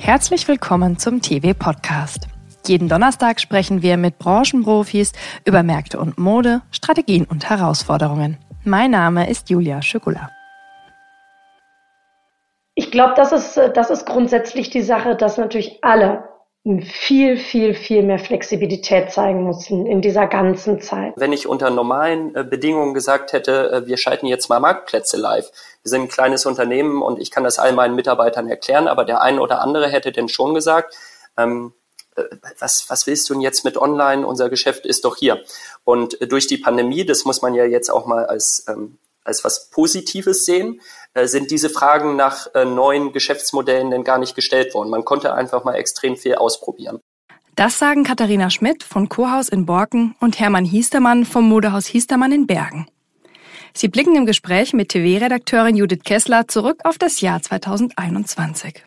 Herzlich willkommen zum TW Podcast. Jeden Donnerstag sprechen wir mit Branchenprofis über Märkte und Mode, Strategien und Herausforderungen. Mein Name ist Julia Schökula. Ich glaube, das ist grundsätzlich die Sache, dass natürlich alle viel, viel, viel mehr Flexibilität zeigen mussten in dieser ganzen Zeit. Wenn ich unter normalen Bedingungen gesagt hätte, wir schalten jetzt mal Marktplätze live. Wir sind ein kleines Unternehmen und ich kann das all meinen Mitarbeitern erklären, aber der ein oder andere hätte denn schon gesagt, was willst du denn jetzt mit online? Unser Geschäft ist doch hier. Und durch die Pandemie, das muss man ja jetzt auch mal als was Positives sehen, sind diese Fragen nach neuen Geschäftsmodellen denn gar nicht gestellt worden. Man konnte einfach mal extrem viel ausprobieren. Das sagen Katharina Schmidt von Cohausz in Borken und Hermann Hiestermann vom Modehaus Hiestermann in Bergen. Sie blicken im Gespräch mit TW-Redakteurin Judith Kessler zurück auf das Jahr 2021.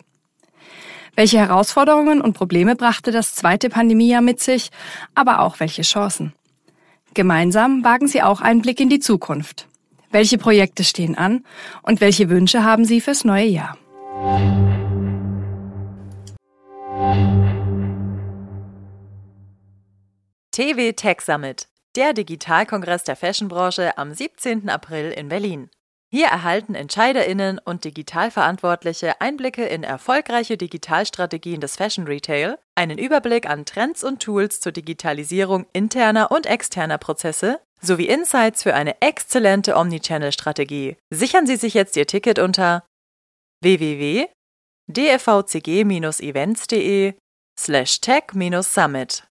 Welche Herausforderungen und Probleme brachte das zweite Pandemiejahr mit sich, aber auch welche Chancen? Gemeinsam wagen sie auch einen Blick in die Zukunft. Welche Projekte stehen an und welche Wünsche haben Sie fürs neue Jahr? TW Tech Summit, der Digitalkongress der Fashionbranche am 17. April in Berlin. Hier erhalten EntscheiderInnen und Digitalverantwortliche Einblicke in erfolgreiche Digitalstrategien des Fashion Retail, einen Überblick an Trends und Tools zur Digitalisierung interner und externer Prozesse sowie Insights für eine exzellente Omnichannel-Strategie. Sichern Sie sich jetzt Ihr Ticket unter www.dfvcg-events.de/tech-summit.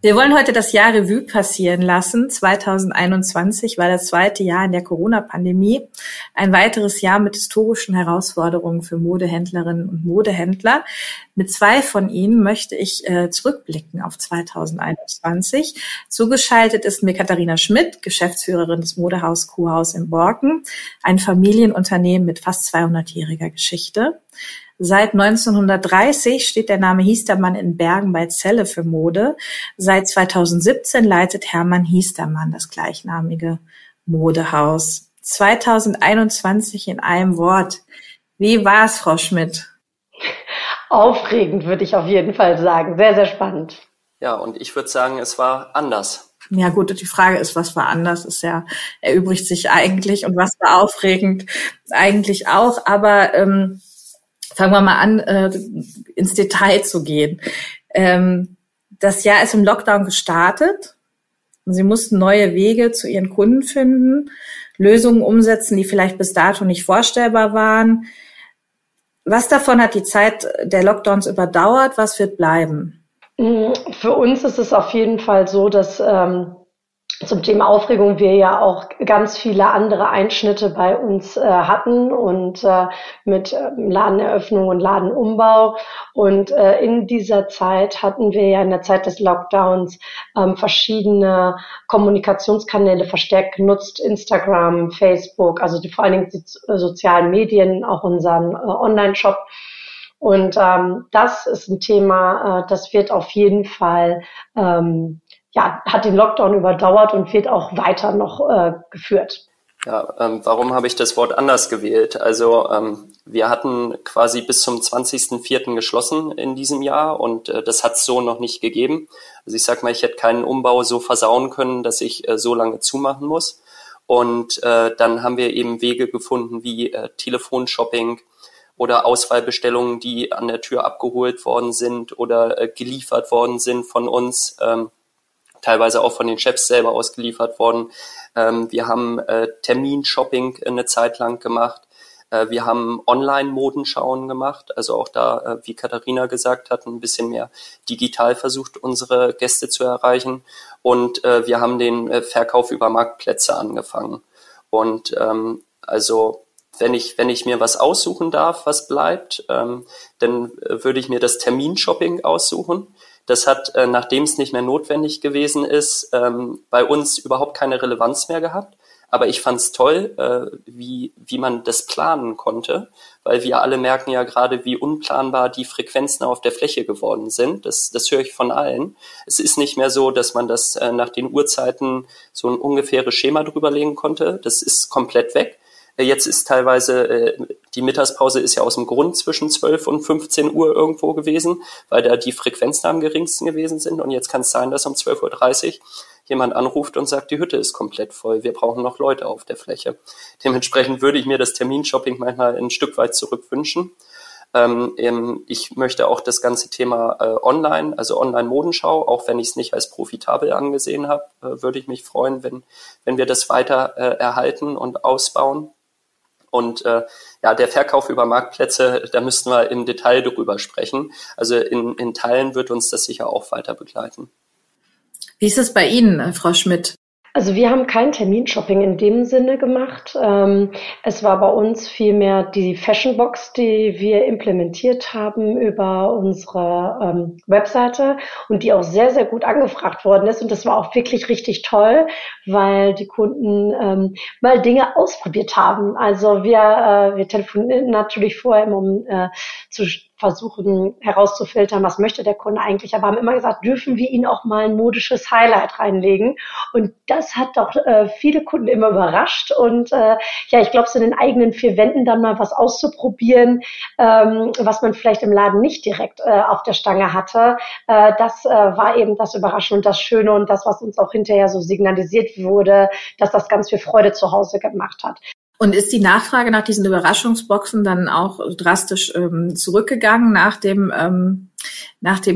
Wir wollen heute das Jahr Revue passieren lassen. 2021 war das zweite Jahr in der Corona-Pandemie. Ein weiteres Jahr mit historischen Herausforderungen für Modehändlerinnen und Modehändler. Mit zwei von Ihnen möchte ich zurückblicken auf 2021. Zugeschaltet ist mir Katharina Schmidt, Geschäftsführerin des Modehaus Cohausz in Borken, ein Familienunternehmen mit fast 200-jähriger Geschichte. Seit 1930 steht der Name Hiestermann in Bergen bei Celle für Mode. Seit 2017 leitet Hermann Hiestermann das gleichnamige Modehaus. 2021 in einem Wort. Wie war's, Frau Schmidt? Aufregend, würde ich auf jeden Fall sagen. Sehr, sehr spannend. Ja, und ich würde sagen, es war anders. Ja gut, die Frage ist, was war anders, ist ja, erübrigt sich eigentlich, und was war aufregend eigentlich auch, aber fangen wir mal an, ins Detail zu gehen. Das Jahr ist im Lockdown gestartet. Sie mussten neue Wege zu ihren Kunden finden, Lösungen umsetzen, die vielleicht bis dato nicht vorstellbar waren. Was davon hat die Zeit der Lockdowns überdauert? Was wird bleiben? Für uns ist es auf jeden Fall so, dass zum Thema Aufregung wir ja auch ganz viele andere Einschnitte bei uns hatten und mit Ladeneröffnung und Ladenumbau. Und in dieser Zeit hatten wir ja in der Zeit des Lockdowns verschiedene Kommunikationskanäle verstärkt genutzt, Instagram, Facebook, also vor allen Dingen die sozialen Medien, auch unseren Online-Shop. Und das ist ein Thema, das wird auf jeden Fall hat den Lockdown überdauert und wird auch weiter noch geführt. Ja, warum habe ich das Wort anders gewählt? Also wir hatten quasi bis zum 20.04. geschlossen in diesem Jahr und das hat es so noch nicht gegeben. Also ich sag mal, ich hätte keinen Umbau so versauen können, dass ich so lange zumachen muss. Und dann haben wir eben Wege gefunden wie Telefonshopping oder Auswahlbestellungen, die an der Tür abgeholt worden sind oder geliefert worden sind von uns, teilweise auch von den Chefs selber ausgeliefert worden. Wir haben Terminshopping eine Zeit lang gemacht. Wir haben Online-Modenschauen gemacht, also auch da, wie Katharina gesagt hat, ein bisschen mehr digital versucht, unsere Gäste zu erreichen. Und wir haben den Verkauf über Marktplätze angefangen. Und also wenn ich mir was aussuchen darf, was bleibt, dann würde ich mir das Terminshopping aussuchen. Das hat, nachdem es nicht mehr notwendig gewesen ist, bei uns überhaupt keine Relevanz mehr gehabt. Aber ich fand es toll, wie man das planen konnte, weil wir alle merken ja gerade, wie unplanbar die Frequenzen auf der Fläche geworden sind. Das höre ich von allen. Es ist nicht mehr so, dass man das nach den Uhrzeiten so ein ungefähres Schema drüberlegen konnte. Das ist komplett weg. Jetzt ist teilweise, die Mittagspause ist ja aus dem Grund zwischen 12 und 15 Uhr irgendwo gewesen, weil da die Frequenzen am geringsten gewesen sind. Und jetzt kann es sein, dass um 12.30 Uhr jemand anruft und sagt, die Hütte ist komplett voll, wir brauchen noch Leute auf der Fläche. Dementsprechend würde ich mir das Terminshopping manchmal ein Stück weit zurückwünschen. Ich möchte auch das ganze Thema online, also Online-Modenschau, auch wenn ich es nicht als profitabel angesehen habe, würde ich mich freuen, wenn wir das weiter erhalten und ausbauen. Und der Verkauf über Marktplätze, da müssten wir im Detail drüber sprechen. Also in Teilen wird uns das sicher auch weiter begleiten. Wie ist es bei Ihnen, Frau Schmidt? Also wir haben kein Terminshopping in dem Sinne gemacht. Es war bei uns vielmehr die Fashionbox, die wir implementiert haben über unsere Webseite und die auch sehr, sehr gut angefragt worden ist. Und das war auch wirklich richtig toll, weil die Kunden mal Dinge ausprobiert haben. Also wir telefonieren natürlich vorher, um zu versuchen herauszufiltern, was möchte der Kunde eigentlich, aber haben immer gesagt, dürfen wir ihnen auch mal ein modisches Highlight reinlegen, und das hat doch viele Kunden immer überrascht, und ich glaube, so in den eigenen vier Wänden dann mal was auszuprobieren, was man vielleicht im Laden nicht direkt auf der Stange hatte, das war eben das Überraschende und das Schöne und das, was uns auch hinterher so signalisiert wurde, dass das ganz viel Freude zu Hause gemacht hat. Und ist die Nachfrage nach diesen Überraschungsboxen dann auch drastisch zurückgegangen nach dem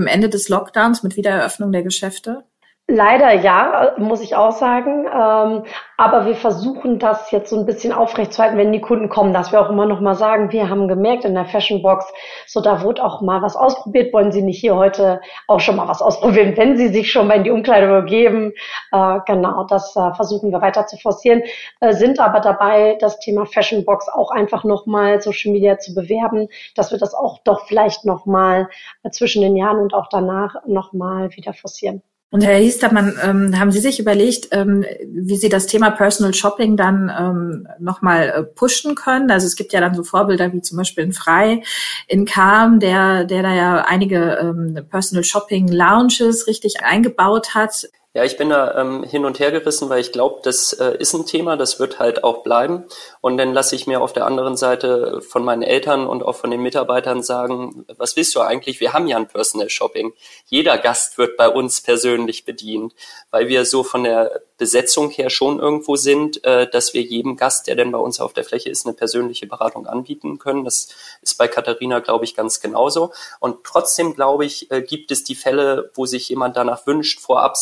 Ende des Lockdowns mit Wiedereröffnung der Geschäfte? Leider ja, muss ich auch sagen. Aber wir versuchen das jetzt so ein bisschen aufrechtzuerhalten, wenn die Kunden kommen, dass wir auch immer noch mal sagen, wir haben gemerkt in der Fashionbox, so da wurde auch mal was ausprobiert. Wollen Sie nicht hier heute auch schon mal was ausprobieren, wenn Sie sich schon mal in die Umkleide übergeben? Das versuchen wir weiter zu forcieren, sind aber dabei, das Thema Fashionbox auch einfach noch mal Social Media zu bewerben, dass wir das auch doch vielleicht noch mal zwischen den Jahren und auch danach noch mal wieder forcieren. Und Herr Hiestermann, haben Sie sich überlegt, wie Sie das Thema Personal Shopping dann nochmal pushen können? Also es gibt ja dann so Vorbilder wie zum Beispiel in Frei, in Cham, der da ja einige Personal Shopping Lounges richtig eingebaut hat. Ja, ich bin da hin und her gerissen, weil ich glaube, das ist ein Thema, das wird halt auch bleiben. Und dann lasse ich mir auf der anderen Seite von meinen Eltern und auch von den Mitarbeitern sagen, was willst du eigentlich? Wir haben ja ein Personal Shopping. Jeder Gast wird bei uns persönlich bedient, weil wir so von der Besetzung her schon irgendwo sind, dass wir jedem Gast, der denn bei uns auf der Fläche ist, eine persönliche Beratung anbieten können. Das ist bei Katharina, glaube ich, ganz genauso. Und trotzdem, glaube ich, gibt es die Fälle, wo sich jemand danach wünscht, vorab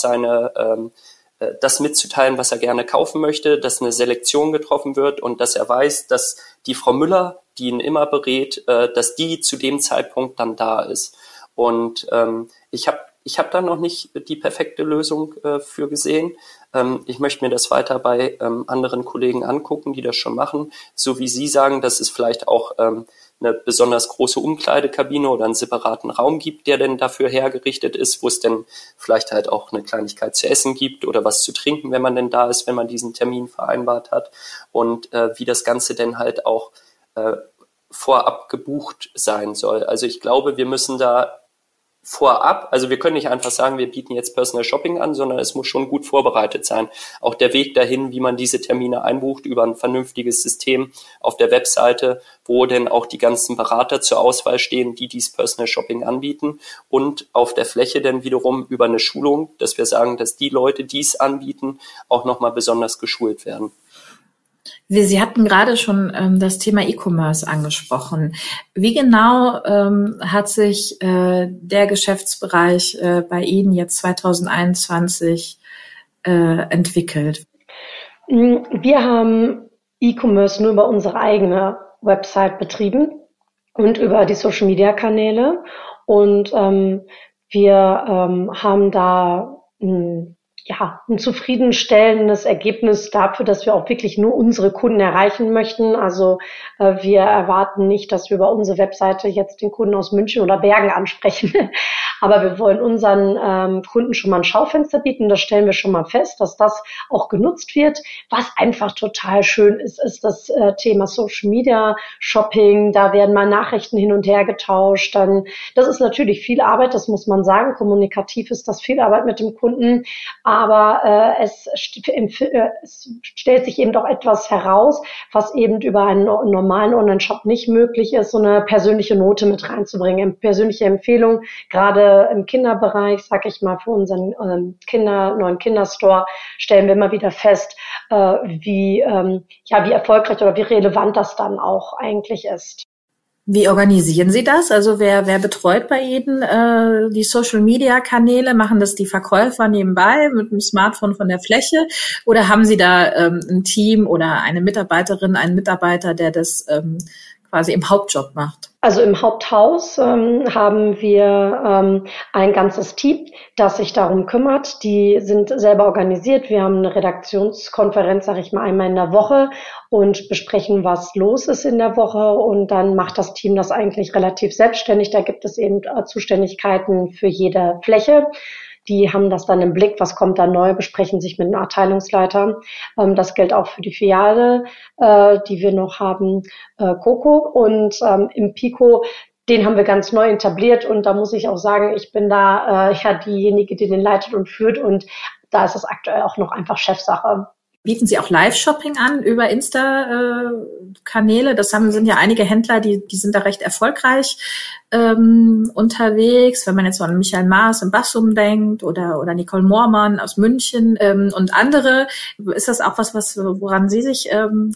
das mitzuteilen, was er gerne kaufen möchte, dass eine Selektion getroffen wird und dass er weiß, dass die Frau Müller, die ihn immer berät, dass die zu dem Zeitpunkt dann da ist. Und ich habe da noch nicht die perfekte Lösung für gesehen. Ich möchte mir das weiter bei anderen Kollegen angucken, die das schon machen. So wie Sie sagen, dass es vielleicht auch eine besonders große Umkleidekabine oder einen separaten Raum gibt, der denn dafür hergerichtet ist, wo es denn vielleicht halt auch eine Kleinigkeit zu essen gibt oder was zu trinken, wenn man denn da ist, wenn man diesen Termin vereinbart hat, und wie das Ganze denn halt auch vorab gebucht sein soll. Also ich glaube, wir müssen da vorab, also wir können nicht einfach sagen, wir bieten jetzt Personal Shopping an, sondern es muss schon gut vorbereitet sein. Auch der Weg dahin, wie man diese Termine einbucht, über ein vernünftiges System auf der Webseite, wo denn auch die ganzen Berater zur Auswahl stehen, die dies Personal Shopping anbieten, und auf der Fläche dann wiederum über eine Schulung, dass wir sagen, dass die Leute, die es anbieten, auch nochmal besonders geschult werden. Sie hatten gerade schon das Thema E-Commerce angesprochen. Wie genau hat sich der Geschäftsbereich bei Ihnen jetzt 2021 entwickelt? Wir haben E-Commerce nur über unsere eigene Website betrieben und über die Social-Media-Kanäle. Und wir haben da ein zufriedenstellendes Ergebnis dafür, dass wir auch wirklich nur unsere Kunden erreichen möchten. Also wir erwarten nicht, dass wir über unsere Webseite jetzt den Kunden aus München oder Bergen ansprechen. Aber wir wollen unseren Kunden schon mal ein Schaufenster bieten. Das stellen wir schon mal fest, dass das auch genutzt wird. Was einfach total schön ist, ist das Thema Social Media Shopping. Da werden mal Nachrichten hin und her getauscht. Dann, das ist natürlich viel Arbeit, das muss man sagen. Kommunikativ ist das viel Arbeit mit dem Kunden. aber es stellt sich eben doch etwas heraus, was eben über einen normalen Online-Shop nicht möglich ist, so eine persönliche Note mit reinzubringen. Persönliche Empfehlung, gerade im Kinderbereich, sag ich mal, für unseren neuen Kinderstore stellen wir immer wieder fest, wie erfolgreich oder wie relevant das dann auch eigentlich ist. Wie organisieren Sie das? Also wer betreut bei Ihnen die Social-Media-Kanäle? Machen das die Verkäufer nebenbei mit dem Smartphone von der Fläche? Oder haben Sie da ein Team oder eine Mitarbeiterin, einen Mitarbeiter, der das quasi im Hauptjob macht? Also im Haupthaus haben wir ein ganzes Team, das sich darum kümmert. Die sind selber organisiert. Wir haben eine Redaktionskonferenz, sage ich mal, einmal in der Woche und besprechen, was los ist in der Woche. Und dann macht das Team das eigentlich relativ selbstständig. Da gibt es eben Zuständigkeiten für jede Fläche. Die haben das dann im Blick, was kommt da neu, besprechen sich mit den Abteilungsleitern. Das gilt auch für die Filiale, die wir noch haben, Coco. Und im Pico, den haben wir ganz neu etabliert. Und da muss ich auch sagen, ich bin da diejenige, die den leitet und führt. Und da ist es aktuell auch noch einfach Chefsache. Bieten Sie auch Live-Shopping an über Insta-Kanäle? Das sind ja einige Händler, die sind da recht erfolgreich unterwegs. Wenn man jetzt so an Michael Maas in Bassum denkt oder Nicole Moormann aus München und andere, ist das auch woran Sie sich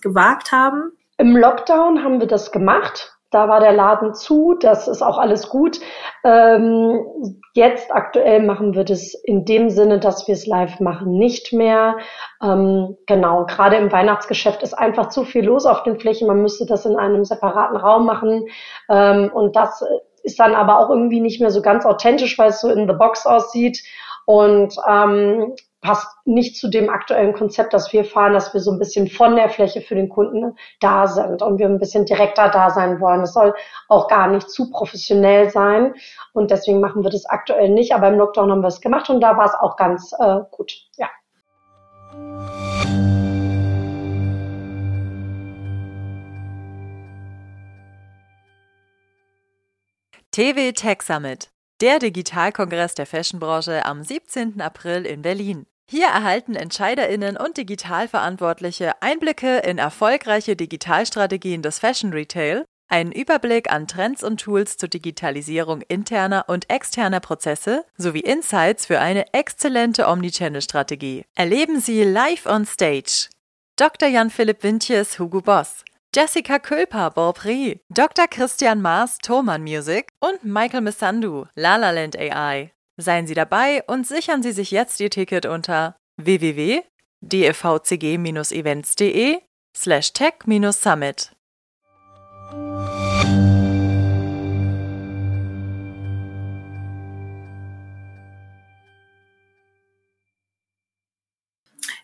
gewagt haben? Im Lockdown haben wir das gemacht. Da war der Laden zu, das ist auch alles gut. Jetzt aktuell machen wir das in dem Sinne, dass wir es live machen, nicht mehr. Genau, gerade im Weihnachtsgeschäft ist einfach zu viel los auf den Flächen. Man müsste das in einem separaten Raum machen. Und das ist dann aber auch irgendwie nicht mehr so ganz authentisch, weil es so in the box aussieht. Und passt nicht zu dem aktuellen Konzept, das wir fahren, dass wir so ein bisschen von der Fläche für den Kunden da sind und wir ein bisschen direkter da sein wollen. Es soll auch gar nicht zu professionell sein und deswegen machen wir das aktuell nicht, aber im Lockdown haben wir es gemacht und da war es auch ganz gut, ja. TW Tech Summit, der Digitalkongress der Fashionbranche am 17. April in Berlin. Hier erhalten EntscheiderInnen und Digitalverantwortliche Einblicke in erfolgreiche Digitalstrategien des Fashion Retail, einen Überblick an Trends und Tools zur Digitalisierung interner und externer Prozesse sowie Insights für eine exzellente Omnichannel-Strategie. Erleben Sie live on stage Dr. Jan-Philipp Wintjes, Hugo Boss, Jessica Kölper, Borprix, Dr. Christian Maas, Thomann Music und Michael Missandu, Lalaland AI. Seien Sie dabei und sichern Sie sich jetzt Ihr Ticket unter www.dfvcg-events.de/tech-summit.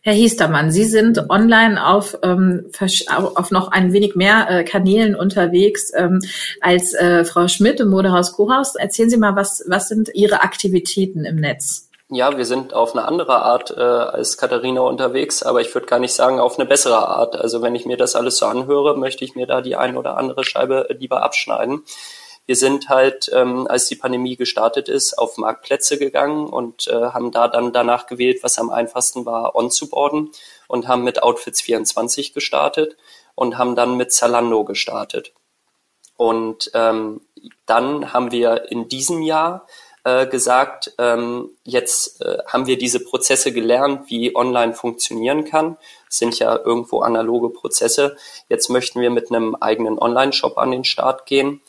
Herr Hiestermann, Sie sind online auf noch ein wenig mehr Kanälen unterwegs als Frau Schmidt im Modehaus Cohausz. Erzählen Sie mal, was sind Ihre Aktivitäten im Netz? Ja, wir sind auf eine andere Art als Katharina unterwegs, aber ich würde gar nicht sagen auf eine bessere Art. Also wenn ich mir das alles so anhöre, möchte ich mir da die ein oder andere Scheibe lieber abschneiden. Wir sind halt, als die Pandemie gestartet ist, auf Marktplätze gegangen und haben da dann danach gewählt, was am einfachsten war, onzuboarden und haben mit Outfits24 gestartet und haben dann mit Zalando gestartet. Und dann haben wir in diesem Jahr gesagt, jetzt haben wir diese Prozesse gelernt, wie online funktionieren kann. Das sind ja irgendwo analoge Prozesse. Jetzt möchten wir mit einem eigenen Online-Shop an den Start gehen.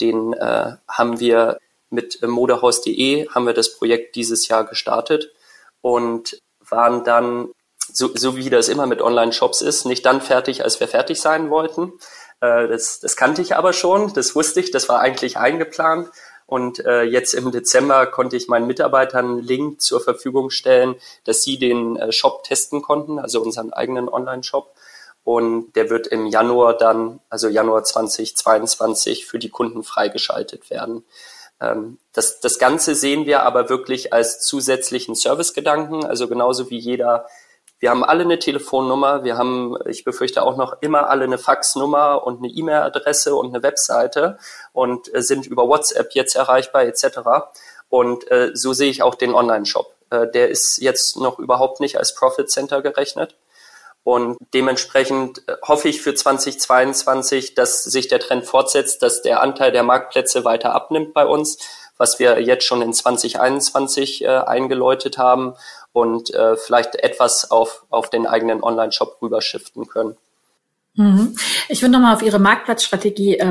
Den haben wir mit modehaus.de, haben wir das Projekt dieses Jahr gestartet und waren dann, so wie das immer mit Online-Shops ist, nicht dann fertig, als wir fertig sein wollten. Das kannte ich aber schon, das wusste ich, das war eigentlich eingeplant. Und jetzt im Dezember konnte ich meinen Mitarbeitern einen Link zur Verfügung stellen, dass sie den Shop testen konnten, also unseren eigenen Online-Shop. Und der wird im Januar dann, also Januar 2022, für die Kunden freigeschaltet werden. Das Ganze sehen wir aber wirklich als zusätzlichen Servicegedanken, also genauso wie jeder. Wir haben alle eine Telefonnummer, wir haben, ich befürchte auch noch immer alle eine Faxnummer und eine E-Mail-Adresse und eine Webseite und sind über WhatsApp jetzt erreichbar etc. Und so sehe ich auch den Online-Shop. Der ist jetzt noch überhaupt nicht als Profit Center gerechnet. Und dementsprechend hoffe ich für 2022, dass sich der Trend fortsetzt, dass der Anteil der Marktplätze weiter abnimmt bei uns, was wir jetzt schon in 2021 eingeläutet haben und vielleicht etwas auf den eigenen Online-Shop rüberschiften können. Ich würde nochmal auf Ihre Marktplatzstrategie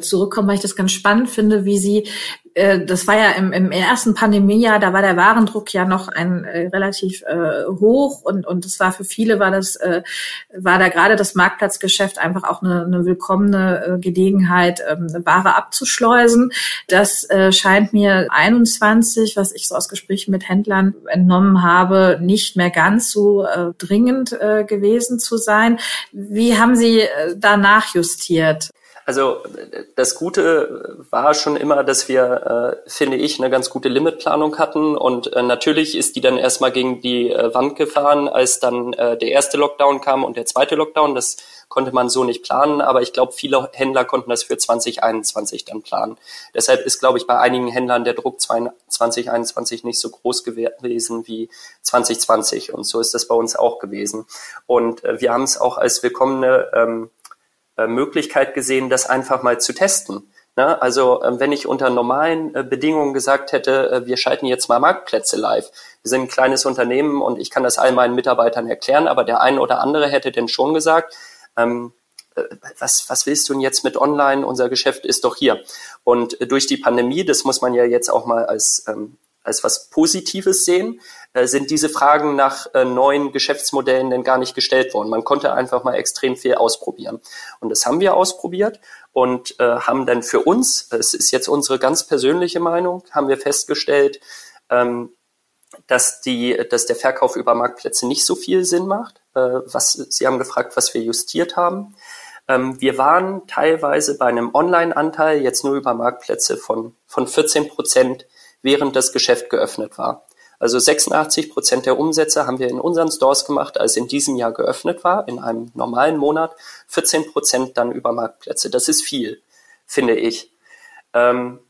zurückkommen, weil ich das ganz spannend finde, wie Sie, das war ja im ersten Pandemiejahr, da war der Warendruck ja noch relativ hoch und das war für viele war da gerade das Marktplatzgeschäft einfach auch eine willkommene Gelegenheit, Ware abzuschleusen. Das scheint mir 21, was ich so aus Gesprächen mit Händlern entnommen habe, nicht mehr ganz so dringend gewesen zu sein. Wie haben Sie danach justiert? Also das Gute war schon immer, dass wir, finde ich, eine ganz gute Limitplanung hatten und natürlich ist die dann erstmal gegen die Wand gefahren, als dann der erste Lockdown kam und der zweite Lockdown. Das konnte man so nicht planen, aber ich glaube, viele Händler konnten das für 2021 dann planen. Deshalb ist, glaube ich, bei einigen Händlern der Druck 2021 nicht so groß gewesen wie 2020 und so ist das bei uns auch gewesen. Und wir haben es auch als willkommene Möglichkeit gesehen, das einfach mal zu testen. Ne? Also wenn ich unter normalen Bedingungen gesagt hätte, wir schalten jetzt mal Marktplätze live. Wir sind ein kleines Unternehmen und ich kann das all meinen Mitarbeitern erklären, aber der ein oder andere hätte denn schon gesagt, was willst du denn jetzt mit online? Unser Geschäft ist doch hier. Und durch die Pandemie, das muss man ja jetzt auch mal als was Positives sehen, sind diese Fragen nach neuen Geschäftsmodellen denn gar nicht gestellt worden. Man konnte einfach mal extrem viel ausprobieren. Und das haben wir ausprobiert und haben dann für uns, es ist jetzt unsere ganz persönliche Meinung, haben wir festgestellt, dass der Verkauf über Marktplätze nicht so viel Sinn macht. Sie haben gefragt, was wir justiert haben. Wir waren teilweise bei einem Online-Anteil jetzt nur über Marktplätze von 14%, während das Geschäft geöffnet war. Also 86% der Umsätze haben wir in unseren Stores gemacht, als in diesem Jahr geöffnet war, in einem normalen Monat, 14% dann über Marktplätze. Das ist viel, finde ich. Dann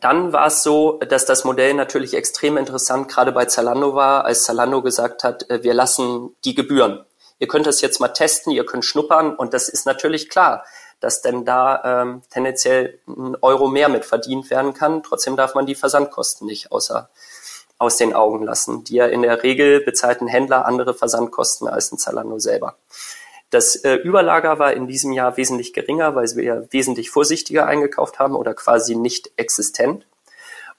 war es so, dass das Modell natürlich extrem interessant gerade bei Zalando war, als Zalando gesagt hat, wir lassen die Gebühren. Ihr könnt das jetzt mal testen, ihr könnt schnuppern und das ist natürlich klar, dass denn da tendenziell ein Euro mehr mit verdient werden kann. Trotzdem darf man die Versandkosten nicht aus den Augen lassen. Die ja in der Regel bezahlten Händler andere Versandkosten als ein Zalando selber. Das Überlager war in diesem Jahr wesentlich geringer, weil wir ja wesentlich vorsichtiger eingekauft haben oder quasi nicht existent.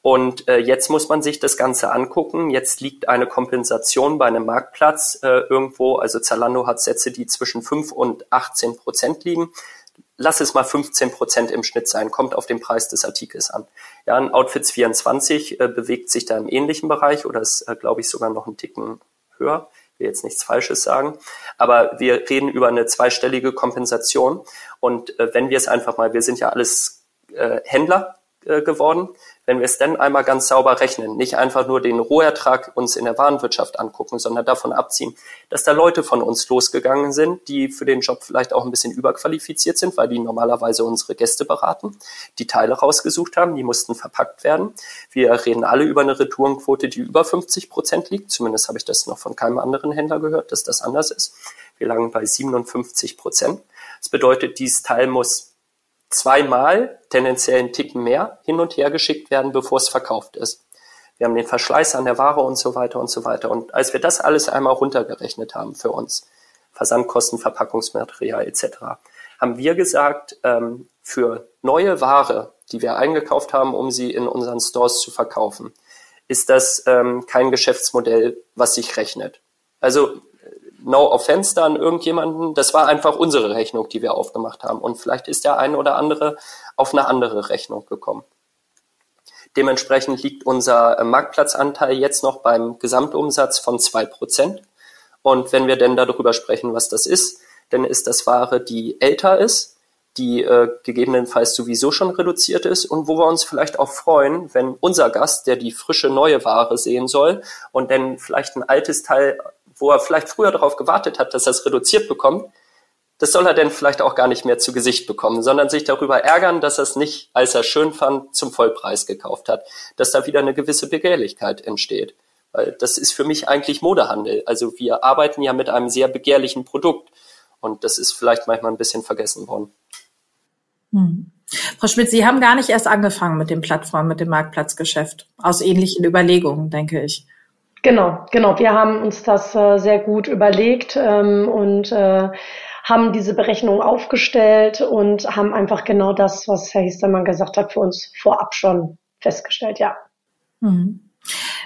Und jetzt muss man sich das Ganze angucken. Jetzt liegt eine Kompensation bei einem Marktplatz irgendwo. Also Zalando hat Sätze, die zwischen 5% und 18% liegen. Lass es mal 15% im Schnitt sein, kommt auf den Preis des Artikels an. Ja, ein Outfits24 bewegt sich da im ähnlichen Bereich oder ist, glaube ich, sogar noch einen Ticken höher. Ich will jetzt nichts Falsches sagen, aber wir reden über eine zweistellige Kompensation und wenn wir es einfach mal, wir sind ja alles Händler geworden, wenn wir es dann einmal ganz sauber rechnen, nicht einfach nur den Rohertrag uns in der Warenwirtschaft angucken, sondern davon abziehen, dass da Leute von uns losgegangen sind, die für den Job vielleicht auch ein bisschen überqualifiziert sind, weil die normalerweise unsere Gäste beraten, die Teile rausgesucht haben, die mussten verpackt werden. Wir reden alle über eine Retourenquote, die über 50% liegt. Zumindest habe ich das noch von keinem anderen Händler gehört, dass das anders ist. Wir lagen bei 57%. Das bedeutet, dieses Teil muss zweimal, tendenziell einen Ticken mehr, hin und her geschickt werden, bevor es verkauft ist. Wir haben den Verschleiß an der Ware und so weiter und so weiter. Und als wir das alles einmal runtergerechnet haben für uns, Versandkosten, Verpackungsmaterial etc., haben wir gesagt, für neue Ware, die wir eingekauft haben, um sie in unseren Stores zu verkaufen, ist das kein Geschäftsmodell, was sich rechnet. Also no offense da an irgendjemanden, das war einfach unsere Rechnung, die wir aufgemacht haben. Und vielleicht ist der ein oder andere auf eine andere Rechnung gekommen. Dementsprechend liegt unser Marktplatzanteil jetzt noch beim Gesamtumsatz von 2%. Und wenn wir denn darüber sprechen, was das ist, dann ist das Ware, die älter ist, die gegebenenfalls sowieso schon reduziert ist und wo wir uns vielleicht auch freuen, wenn unser Gast, der die frische neue Ware sehen soll und dann vielleicht ein altes Teil, wo er vielleicht früher darauf gewartet hat, dass er es reduziert bekommt, das soll er dann vielleicht auch gar nicht mehr zu Gesicht bekommen, sondern sich darüber ärgern, dass er es nicht, als er schön fand, zum Vollpreis gekauft hat, dass da wieder eine gewisse Begehrlichkeit entsteht. Weil das ist für mich eigentlich Modehandel. Also wir arbeiten ja mit einem sehr begehrlichen Produkt. Und das ist vielleicht manchmal ein bisschen vergessen worden. Hm. Frau Schmidt, Sie haben gar nicht erst angefangen mit den Plattformen, mit dem Marktplatzgeschäft. Aus ähnlichen Überlegungen, denke ich. Genau. Wir haben uns das sehr gut überlegt und haben diese Berechnung aufgestellt und haben einfach genau das, was Herr Hiestermann gesagt hat, für uns vorab schon festgestellt, ja. Mhm.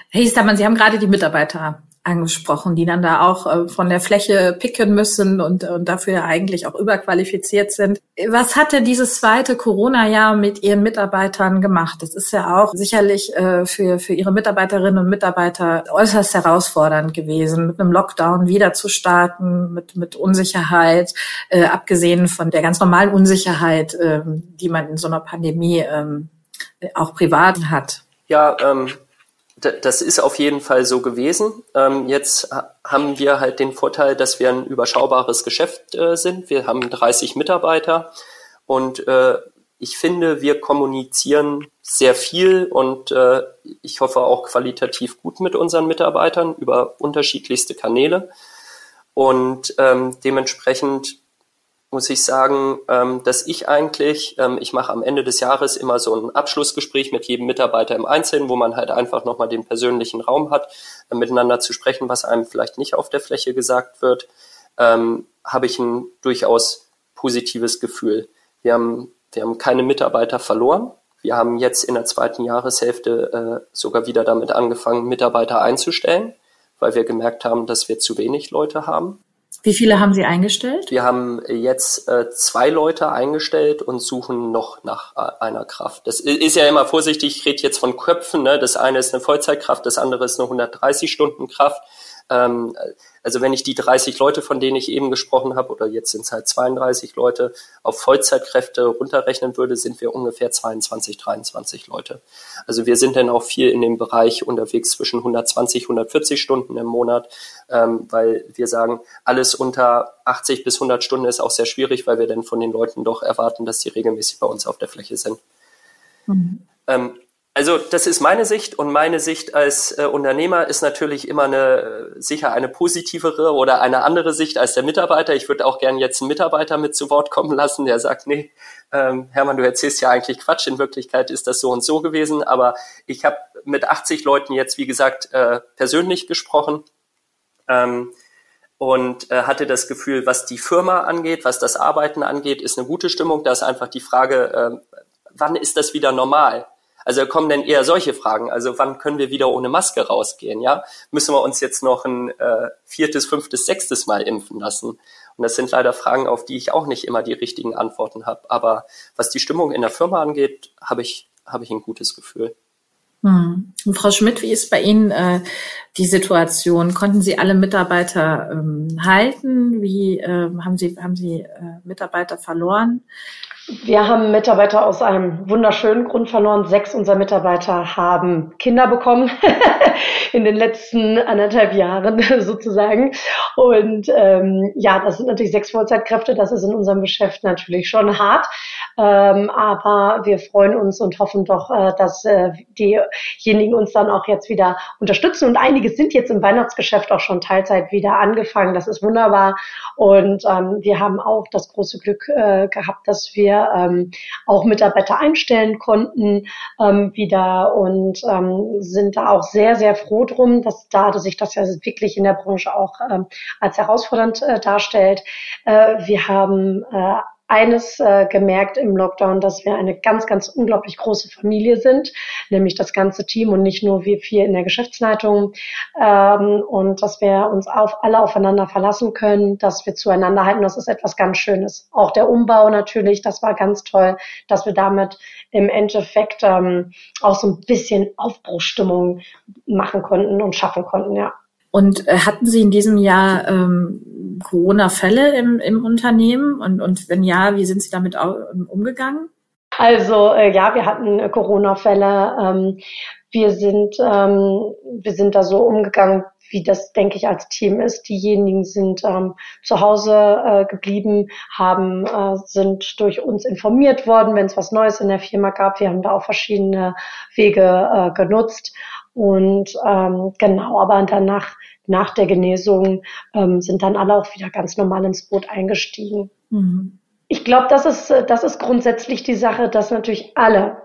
Herr Hiestermann, Sie haben gerade die Mitarbeiter angesprochen, die dann da auch von der Fläche picken müssen und dafür eigentlich auch überqualifiziert sind. Was hat denn dieses zweite Corona-Jahr mit Ihren Mitarbeitern gemacht? Das ist ja auch sicherlich für Ihre Mitarbeiterinnen und Mitarbeiter äußerst herausfordernd gewesen, mit einem Lockdown wieder zu starten, mit Unsicherheit, abgesehen von der ganz normalen Unsicherheit, die man in so einer Pandemie auch privat hat. Ja, das ist auf jeden Fall so gewesen. Jetzt haben wir halt den Vorteil, dass wir ein überschaubares Geschäft sind. Wir haben 30 Mitarbeiter und ich finde, wir kommunizieren sehr viel und ich hoffe auch qualitativ gut mit unseren Mitarbeitern über unterschiedlichste Kanäle. Und dementsprechend muss ich sagen, dass ich mache am Ende des Jahres immer so ein Abschlussgespräch mit jedem Mitarbeiter im Einzelnen, wo man halt einfach nochmal den persönlichen Raum hat, miteinander zu sprechen, was einem vielleicht nicht auf der Fläche gesagt wird, habe ich ein durchaus positives Gefühl. Wir haben keine Mitarbeiter verloren. Wir haben jetzt in der zweiten Jahreshälfte sogar wieder damit angefangen, Mitarbeiter einzustellen, weil wir gemerkt haben, dass wir zu wenig Leute haben. Wie viele haben Sie eingestellt? Wir haben jetzt 2 Leute eingestellt und suchen noch nach einer Kraft. Das ist ja immer vorsichtig, ich rede jetzt von Köpfen, ne? Das eine ist eine Vollzeitkraft, das andere ist eine 130-Stunden-Kraft. Also wenn ich die 30 Leute, von denen ich eben gesprochen habe, oder jetzt sind es halt 32 Leute, auf Vollzeitkräfte runterrechnen würde, sind wir ungefähr 22, 23 Leute. Also wir sind dann auch viel in dem Bereich unterwegs zwischen 120, 140 Stunden im Monat, weil wir sagen, alles unter 80 bis 100 Stunden ist auch sehr schwierig, weil wir dann von den Leuten doch erwarten, dass sie regelmäßig bei uns auf der Fläche sind. Mhm. Also das ist meine Sicht und meine Sicht als Unternehmer ist natürlich immer sicher eine positivere oder eine andere Sicht als der Mitarbeiter. Ich würde auch gerne jetzt einen Mitarbeiter mit zu Wort kommen lassen, der sagt, nee, Hermann, du erzählst ja eigentlich Quatsch, in Wirklichkeit ist das so und so gewesen. Aber ich habe mit 80 Leuten jetzt, wie gesagt, persönlich gesprochen und hatte das Gefühl, was die Firma angeht, was das Arbeiten angeht, ist eine gute Stimmung. Da ist einfach die Frage, wann ist das wieder normal? Also kommen dann eher solche Fragen. Also wann können wir wieder ohne Maske rausgehen? Ja, müssen wir uns jetzt noch ein 4., 5., 6. Mal impfen lassen? Und das sind leider Fragen, auf die ich auch nicht immer die richtigen Antworten habe. Aber was die Stimmung in der Firma angeht, habe ich ein gutes Gefühl. Hm. Und Frau Schmidt, wie ist bei Ihnen die Situation? Konnten Sie alle Mitarbeiter halten? Wie haben Sie Mitarbeiter verloren? Wir haben Mitarbeiter aus einem wunderschönen Grund verloren. 6 unserer Mitarbeiter haben Kinder bekommen in den letzten 1,5 Jahren sozusagen. Und das sind natürlich 6 Vollzeitkräfte. Das ist in unserem Geschäft natürlich schon hart. Aber wir freuen uns und hoffen doch, dass diejenigen uns dann auch jetzt wieder unterstützen. Und einige sind jetzt im Weihnachtsgeschäft auch schon Teilzeit wieder angefangen. Das ist wunderbar. Und wir haben auch das große Glück gehabt, dass wir auch Mitarbeiter einstellen konnten wieder und sind da auch sehr, sehr froh drum, dass sich das ja wirklich in der Branche auch als herausfordernd darstellt. Wir haben eines gemerkt im Lockdown, dass wir eine ganz, ganz unglaublich große Familie sind, nämlich das ganze Team und nicht nur wir 4 in der Geschäftsleitung und dass wir uns alle aufeinander verlassen können, dass wir zueinander halten, das ist etwas ganz Schönes. Auch der Umbau natürlich, das war ganz toll, dass wir damit im Endeffekt auch so ein bisschen Aufbruchstimmung machen konnten und schaffen konnten, ja. Und hatten Sie in diesem Jahr Corona-Fälle im Unternehmen? Und wenn ja, wie sind Sie damit umgegangen? Also wir hatten Corona-Fälle. Wir sind da so umgegangen, wie das, denke ich, als Team ist. Diejenigen sind zu Hause geblieben, sind durch uns informiert worden, wenn es was Neues in der Firma gab. Wir haben da auch verschiedene Wege genutzt. Und genau, aber danach, nach der Genesung, sind dann alle auch wieder ganz normal ins Boot eingestiegen. Mhm. Ich glaube, das ist grundsätzlich die Sache, dass natürlich alle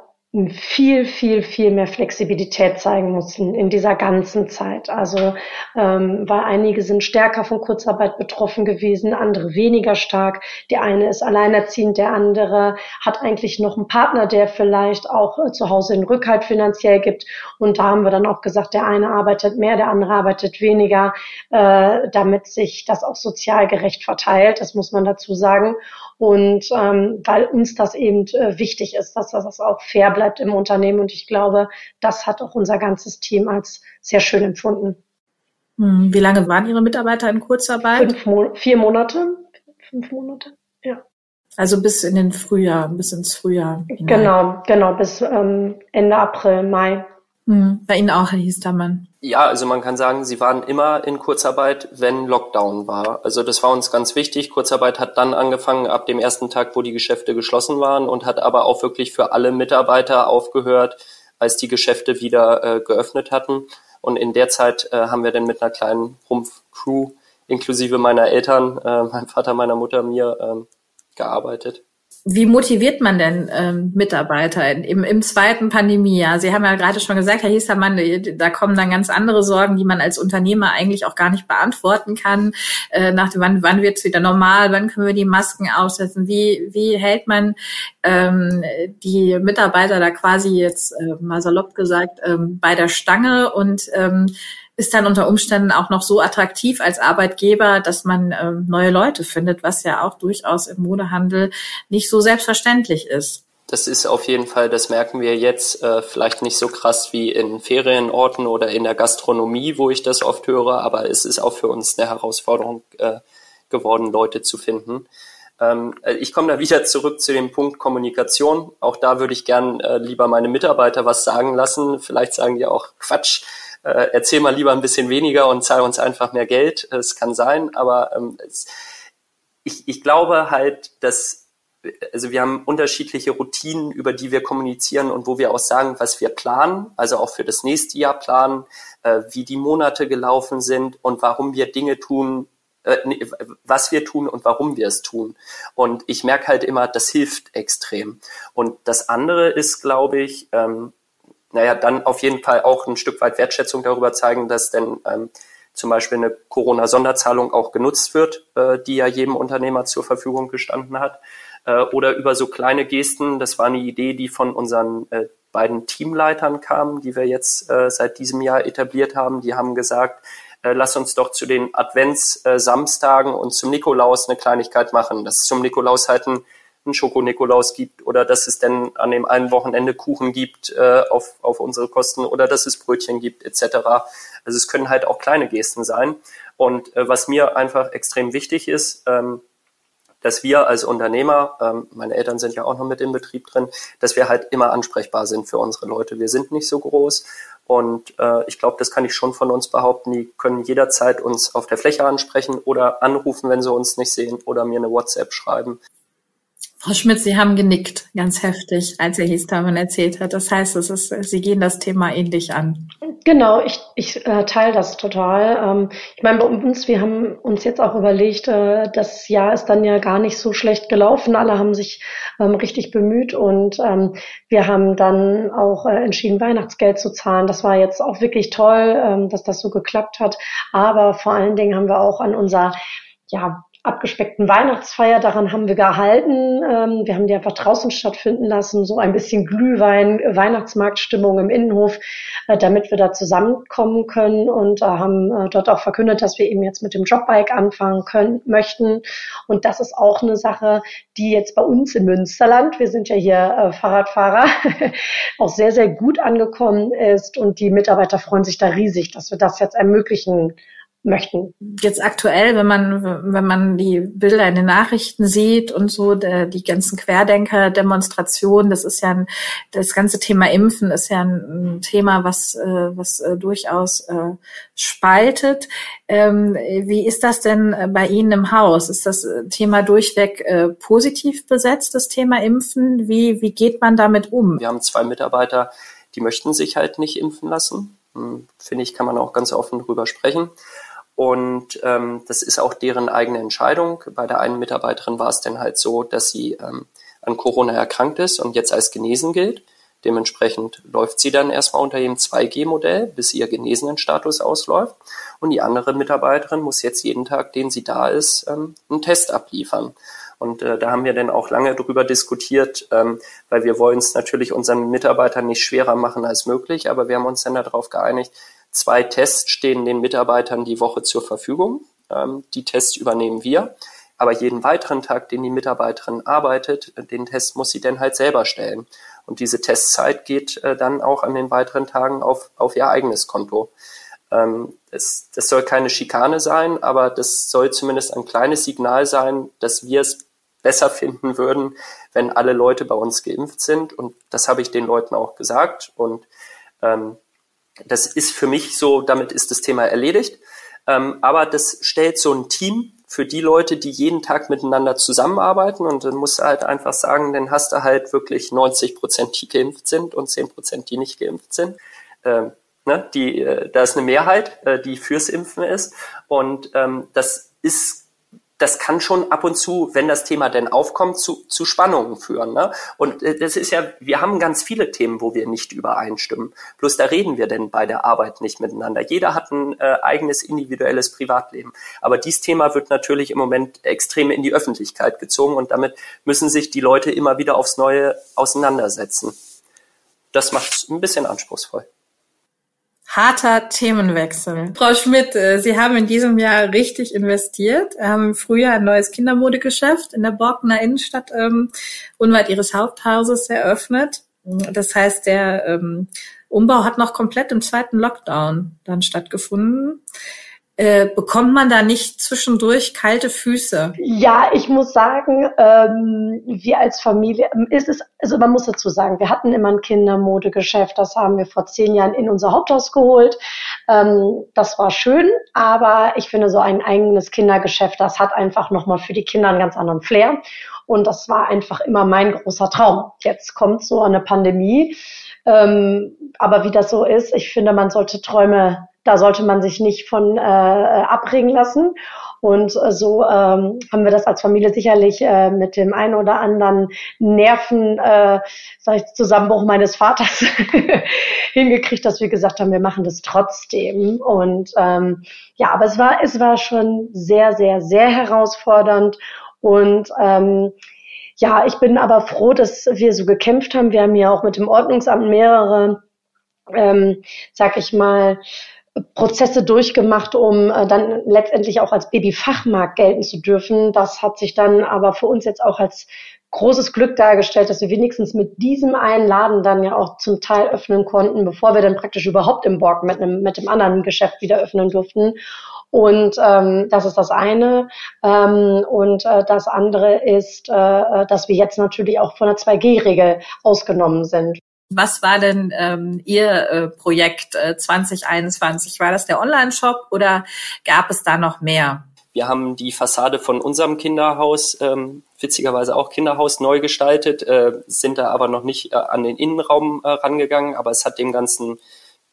viel, viel, viel mehr Flexibilität zeigen mussten in dieser ganzen Zeit. Also weil einige sind stärker von Kurzarbeit betroffen gewesen, andere weniger stark. Der eine ist alleinerziehend, der andere hat eigentlich noch einen Partner, der vielleicht auch zu Hause den Rückhalt finanziell gibt. Und da haben wir dann auch gesagt, der eine arbeitet mehr, der andere arbeitet weniger, damit sich das auch sozial gerecht verteilt. Das muss man dazu sagen. Und weil uns das eben wichtig ist, dass das auch fair bleibt im Unternehmen. Und ich glaube, das hat auch unser ganzes Team als sehr schön empfunden. Wie lange waren Ihre Mitarbeiter in Kurzarbeit? 4 Monate. 5 Monate, ja. Also bis in den Frühjahr, bis ins Frühjahr hinein. Genau, bis Ende April, Mai. Bei Ihnen auch, Herr Hiestermann? Ja, also man kann sagen, Sie waren immer in Kurzarbeit, wenn Lockdown war. Also das war uns ganz wichtig. Kurzarbeit hat dann angefangen ab dem ersten Tag, wo die Geschäfte geschlossen waren, und hat aber auch wirklich für alle Mitarbeiter aufgehört, als die Geschäfte wieder geöffnet hatten. Und in der Zeit haben wir dann mit einer kleinen Rumpf-Crew, inklusive meiner Eltern, meinem Vater, meiner Mutter, mir, gearbeitet. Wie motiviert man denn Mitarbeiter im zweiten Pandemiejahr? Sie haben ja gerade schon gesagt, Herr Hiestermann, da kommen dann ganz andere Sorgen, die man als Unternehmer eigentlich auch gar nicht beantworten kann. Nach dem wann wird es wieder normal? Wann können wir die Masken aufsetzen? Wie hält man die Mitarbeiter da quasi jetzt mal salopp gesagt bei der Stange und ist dann unter Umständen auch noch so attraktiv als Arbeitgeber, dass man neue Leute findet, was ja auch durchaus im Modehandel nicht so selbstverständlich ist. Das ist auf jeden Fall, das merken wir jetzt vielleicht nicht so krass wie in Ferienorten oder in der Gastronomie, wo ich das oft höre, aber es ist auch für uns eine Herausforderung geworden, Leute zu finden. Ich komme da wieder zurück zu dem Punkt Kommunikation. Auch da würde ich gern lieber meine Mitarbeiter was sagen lassen. Vielleicht sagen die auch Quatsch. Erzähl mal lieber ein bisschen weniger und zahl uns einfach mehr Geld. Es kann sein, aber ich glaube halt, dass, also wir haben unterschiedliche Routinen, über die wir kommunizieren und wo wir auch sagen, was wir planen, also auch für das nächste Jahr planen, wie die Monate gelaufen sind und warum wir Dinge tun, was wir tun und warum wir es tun. Und ich merke halt immer, das hilft extrem. Und das andere ist, glaube ich, dann auf jeden Fall auch ein Stück weit Wertschätzung darüber zeigen, dass denn zum Beispiel eine Corona-Sonderzahlung auch genutzt wird, die ja jedem Unternehmer zur Verfügung gestanden hat. Oder über so kleine Gesten, das war eine Idee, die von unseren beiden Teamleitern kam, die wir jetzt seit diesem Jahr etabliert haben. Die haben gesagt, lass uns doch zu den Advents-Samstagen und zum Nikolaus eine Kleinigkeit machen, dass es zum Nikolaus halt einen Schoko-Nikolaus gibt oder dass es denn an dem einen Wochenende Kuchen gibt auf unsere Kosten oder dass es Brötchen gibt etc. Also es können halt auch kleine Gesten sein. Und was mir einfach extrem wichtig ist, dass wir als Unternehmer, meine Eltern sind ja auch noch mit im Betrieb drin, dass wir halt immer ansprechbar sind für unsere Leute. Wir sind nicht so groß und ich glaube, das kann ich schon von uns behaupten. Die können jederzeit uns auf der Fläche ansprechen oder anrufen, wenn sie uns nicht sehen oder mir eine WhatsApp schreiben. Frau Schmidt, Sie haben genickt, ganz heftig, als Herr Hiestermann erzählt hat. Das heißt, Sie gehen das Thema ähnlich an. Genau, ich teile das total. Ich meine, bei uns, wir haben uns jetzt auch überlegt, das Jahr ist dann ja gar nicht so schlecht gelaufen. Alle haben sich richtig bemüht und wir haben dann auch entschieden, Weihnachtsgeld zu zahlen. Das war jetzt auch wirklich toll, dass das so geklappt hat. Aber vor allen Dingen haben wir auch an unser, abgespeckten Weihnachtsfeier, daran haben wir gehalten. Wir haben die einfach draußen stattfinden lassen, so ein bisschen Glühwein, Weihnachtsmarktstimmung im Innenhof, damit wir da zusammenkommen können und haben dort auch verkündet, dass wir eben jetzt mit dem Jobbike anfangen möchten. Und das ist auch eine Sache, die jetzt bei uns im Münsterland, wir sind ja hier Fahrradfahrer, auch sehr, sehr gut angekommen ist und die Mitarbeiter freuen sich da riesig, dass wir das jetzt ermöglichen möchten. Jetzt aktuell, wenn man die Bilder in den Nachrichten sieht und so, die ganzen Querdenker-Demonstrationen, das ist ja das ganze Thema Impfen ist ja ein Thema, was durchaus spaltet. Wie ist das denn bei Ihnen im Haus? Ist das Thema durchweg positiv besetzt, das Thema Impfen? Wie geht man damit um? Wir haben 2 Mitarbeiter, die möchten sich halt nicht impfen lassen. finde ich, kann man auch ganz offen drüber sprechen. Und das ist auch deren eigene Entscheidung. Bei der einen Mitarbeiterin war es dann halt so, dass sie an Corona erkrankt ist und jetzt als genesen gilt. Dementsprechend läuft sie dann erstmal unter dem 2G-Modell, bis ihr Genesenenstatus ausläuft. Und die andere Mitarbeiterin muss jetzt jeden Tag, den sie da ist, einen Test abliefern. Und da haben wir dann auch lange drüber diskutiert, weil wir wollen es natürlich unseren Mitarbeitern nicht schwerer machen als möglich. Aber wir haben uns dann darauf geeinigt, 2 Tests stehen den Mitarbeitern die Woche zur Verfügung. Die Tests übernehmen wir. Aber jeden weiteren Tag, den die Mitarbeiterin arbeitet, den Test muss sie dann halt selber stellen. Und diese Testzeit geht dann auch an den weiteren Tagen auf ihr eigenes Konto. Das soll keine Schikane sein, aber das soll zumindest ein kleines Signal sein, dass wir es besser finden würden, wenn alle Leute bei uns geimpft sind. Und das habe ich den Leuten auch gesagt. Und das ist für mich so, damit ist das Thema erledigt. Aber das stellt so ein Team für die Leute, die jeden Tag miteinander zusammenarbeiten. Und dann musst du halt einfach sagen, dann hast du halt wirklich 90%, die geimpft sind und 10%, die nicht geimpft sind. Da ist eine Mehrheit, die fürs Impfen ist. Und das kann schon ab und zu, wenn das Thema denn aufkommt, zu Spannungen führen. Ne? Und das ist ja, wir haben ganz viele Themen, wo wir nicht übereinstimmen. Bloß da reden wir denn bei der Arbeit nicht miteinander. Jeder hat ein eigenes individuelles Privatleben. Aber dieses Thema wird natürlich im Moment extrem in die Öffentlichkeit gezogen und damit müssen sich die Leute immer wieder aufs Neue auseinandersetzen. Das macht es ein bisschen anspruchsvoll. Harter Themenwechsel. Frau Schmidt, Sie haben in diesem Jahr richtig investiert, haben im Frühjahr ein neues Kindermodegeschäft in der Borkener Innenstadt unweit Ihres Haupthauses eröffnet. Das heißt, der Umbau hat noch komplett im zweiten Lockdown dann stattgefunden. Bekommt man da nicht zwischendurch kalte Füße? Ja, ich muss sagen, wir als Familie, man muss dazu sagen, wir hatten immer ein Kindermodegeschäft, das haben wir vor 10 Jahren in unser Haupthaus geholt. Das war schön, aber ich finde, so ein eigenes Kindergeschäft, das hat einfach nochmal für die Kinder einen ganz anderen Flair. Und das war einfach immer mein großer Traum. Jetzt kommt so eine Pandemie, aber wie das so ist, ich finde, man sollte Träume, da sollte man sich nicht von abbringen lassen. Und so haben wir das als Familie sicherlich mit dem einen oder anderen Zusammenbruch meines Vaters hingekriegt, dass wir gesagt haben, wir machen das trotzdem. Und aber es war schon sehr, sehr, sehr herausfordernd. Und ich bin aber froh, dass wir so gekämpft haben. Wir haben ja auch mit dem Ordnungsamt mehrere, Prozesse durchgemacht, um dann letztendlich auch als Babyfachmarkt gelten zu dürfen. Das hat sich dann aber für uns jetzt auch als großes Glück dargestellt, dass wir wenigstens mit diesem einen Laden dann ja auch zum Teil öffnen konnten, bevor wir dann praktisch überhaupt im Borken mit dem anderen Geschäft wieder öffnen durften. Und das ist das eine. Und das andere ist, dass wir jetzt natürlich auch von der 2G-Regel ausgenommen sind. Was war denn Ihr Projekt 2021? War das der Online-Shop oder gab es da noch mehr? Wir haben die Fassade von unserem Kinderhaus, witzigerweise auch Kinderhaus, neu gestaltet, sind da aber noch nicht an den Innenraum rangegangen, aber es hat dem ganzen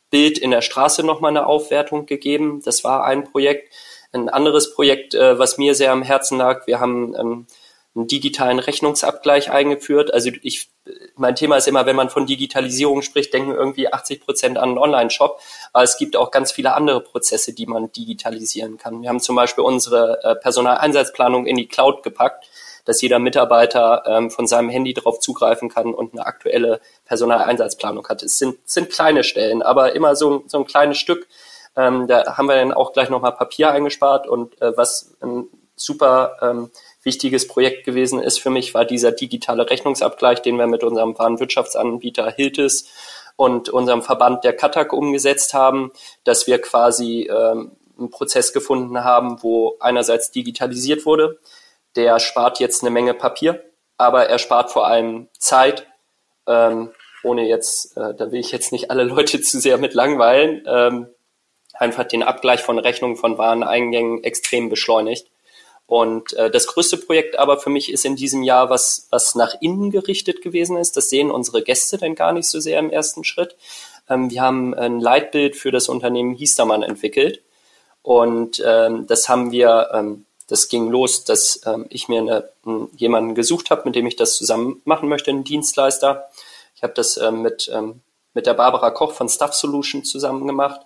Bild in der Straße nochmal eine Aufwertung gegeben. Das war ein Projekt. Ein anderes Projekt, was mir sehr am Herzen lag, wir haben einen digitalen Rechnungsabgleich eingeführt. Also mein Thema ist immer, wenn man von Digitalisierung spricht, denken irgendwie 80% an einen Online-Shop. Aber es gibt auch ganz viele andere Prozesse, die man digitalisieren kann. Wir haben zum Beispiel unsere Personaleinsatzplanung in die Cloud gepackt, dass jeder Mitarbeiter von seinem Handy drauf zugreifen kann und eine aktuelle Personaleinsatzplanung hat. Es sind kleine Stellen, aber immer so ein kleines Stück. Da haben wir dann auch gleich nochmal Papier eingespart und was ein super wichtiges Projekt gewesen ist für mich, war dieser digitale Rechnungsabgleich, den wir mit unserem Warenwirtschaftsanbieter Hiltis und unserem Verband der Katak umgesetzt haben, dass wir quasi einen Prozess gefunden haben, wo einerseits digitalisiert wurde, der spart jetzt eine Menge Papier, aber er spart vor allem Zeit, da will ich jetzt nicht alle Leute zu sehr mit langweilen, einfach den Abgleich von Rechnungen von Wareneingängen extrem beschleunigt. Und das größte Projekt aber für mich ist in diesem Jahr, was nach innen gerichtet gewesen ist. Das sehen unsere Gäste dann gar nicht so sehr im ersten Schritt. Wir haben ein Leitbild für das Unternehmen Hiestermann entwickelt und das haben wir, das ging los, dass ich mir jemanden gesucht habe, mit dem ich das zusammen machen möchte, einen Dienstleister. Ich habe das mit der Barbara Koch von Staff Solutions zusammen gemacht,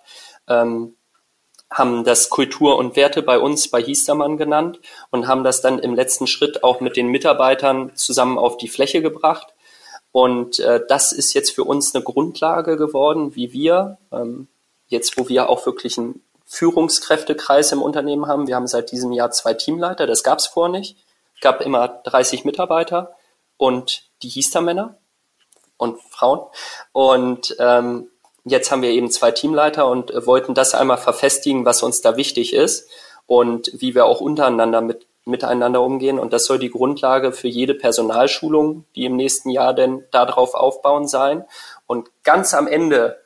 haben das Kultur und Werte bei uns bei Hiestermann genannt und haben das dann im letzten Schritt auch mit den Mitarbeitern zusammen auf die Fläche gebracht. Und das ist jetzt für uns eine Grundlage geworden, wie wir, jetzt wo wir auch wirklich einen Führungskräftekreis im Unternehmen haben, wir haben seit diesem Jahr 2 Teamleiter, das gab es vorher nicht, es gab immer 30 Mitarbeiter und die Hiestermänner und Frauen und jetzt haben wir eben 2 Teamleiter und wollten das einmal verfestigen, was uns da wichtig ist und wie wir auch untereinander miteinander umgehen. Und das soll die Grundlage für jede Personalschulung, die im nächsten Jahr denn darauf aufbauen sein. Und ganz am Ende,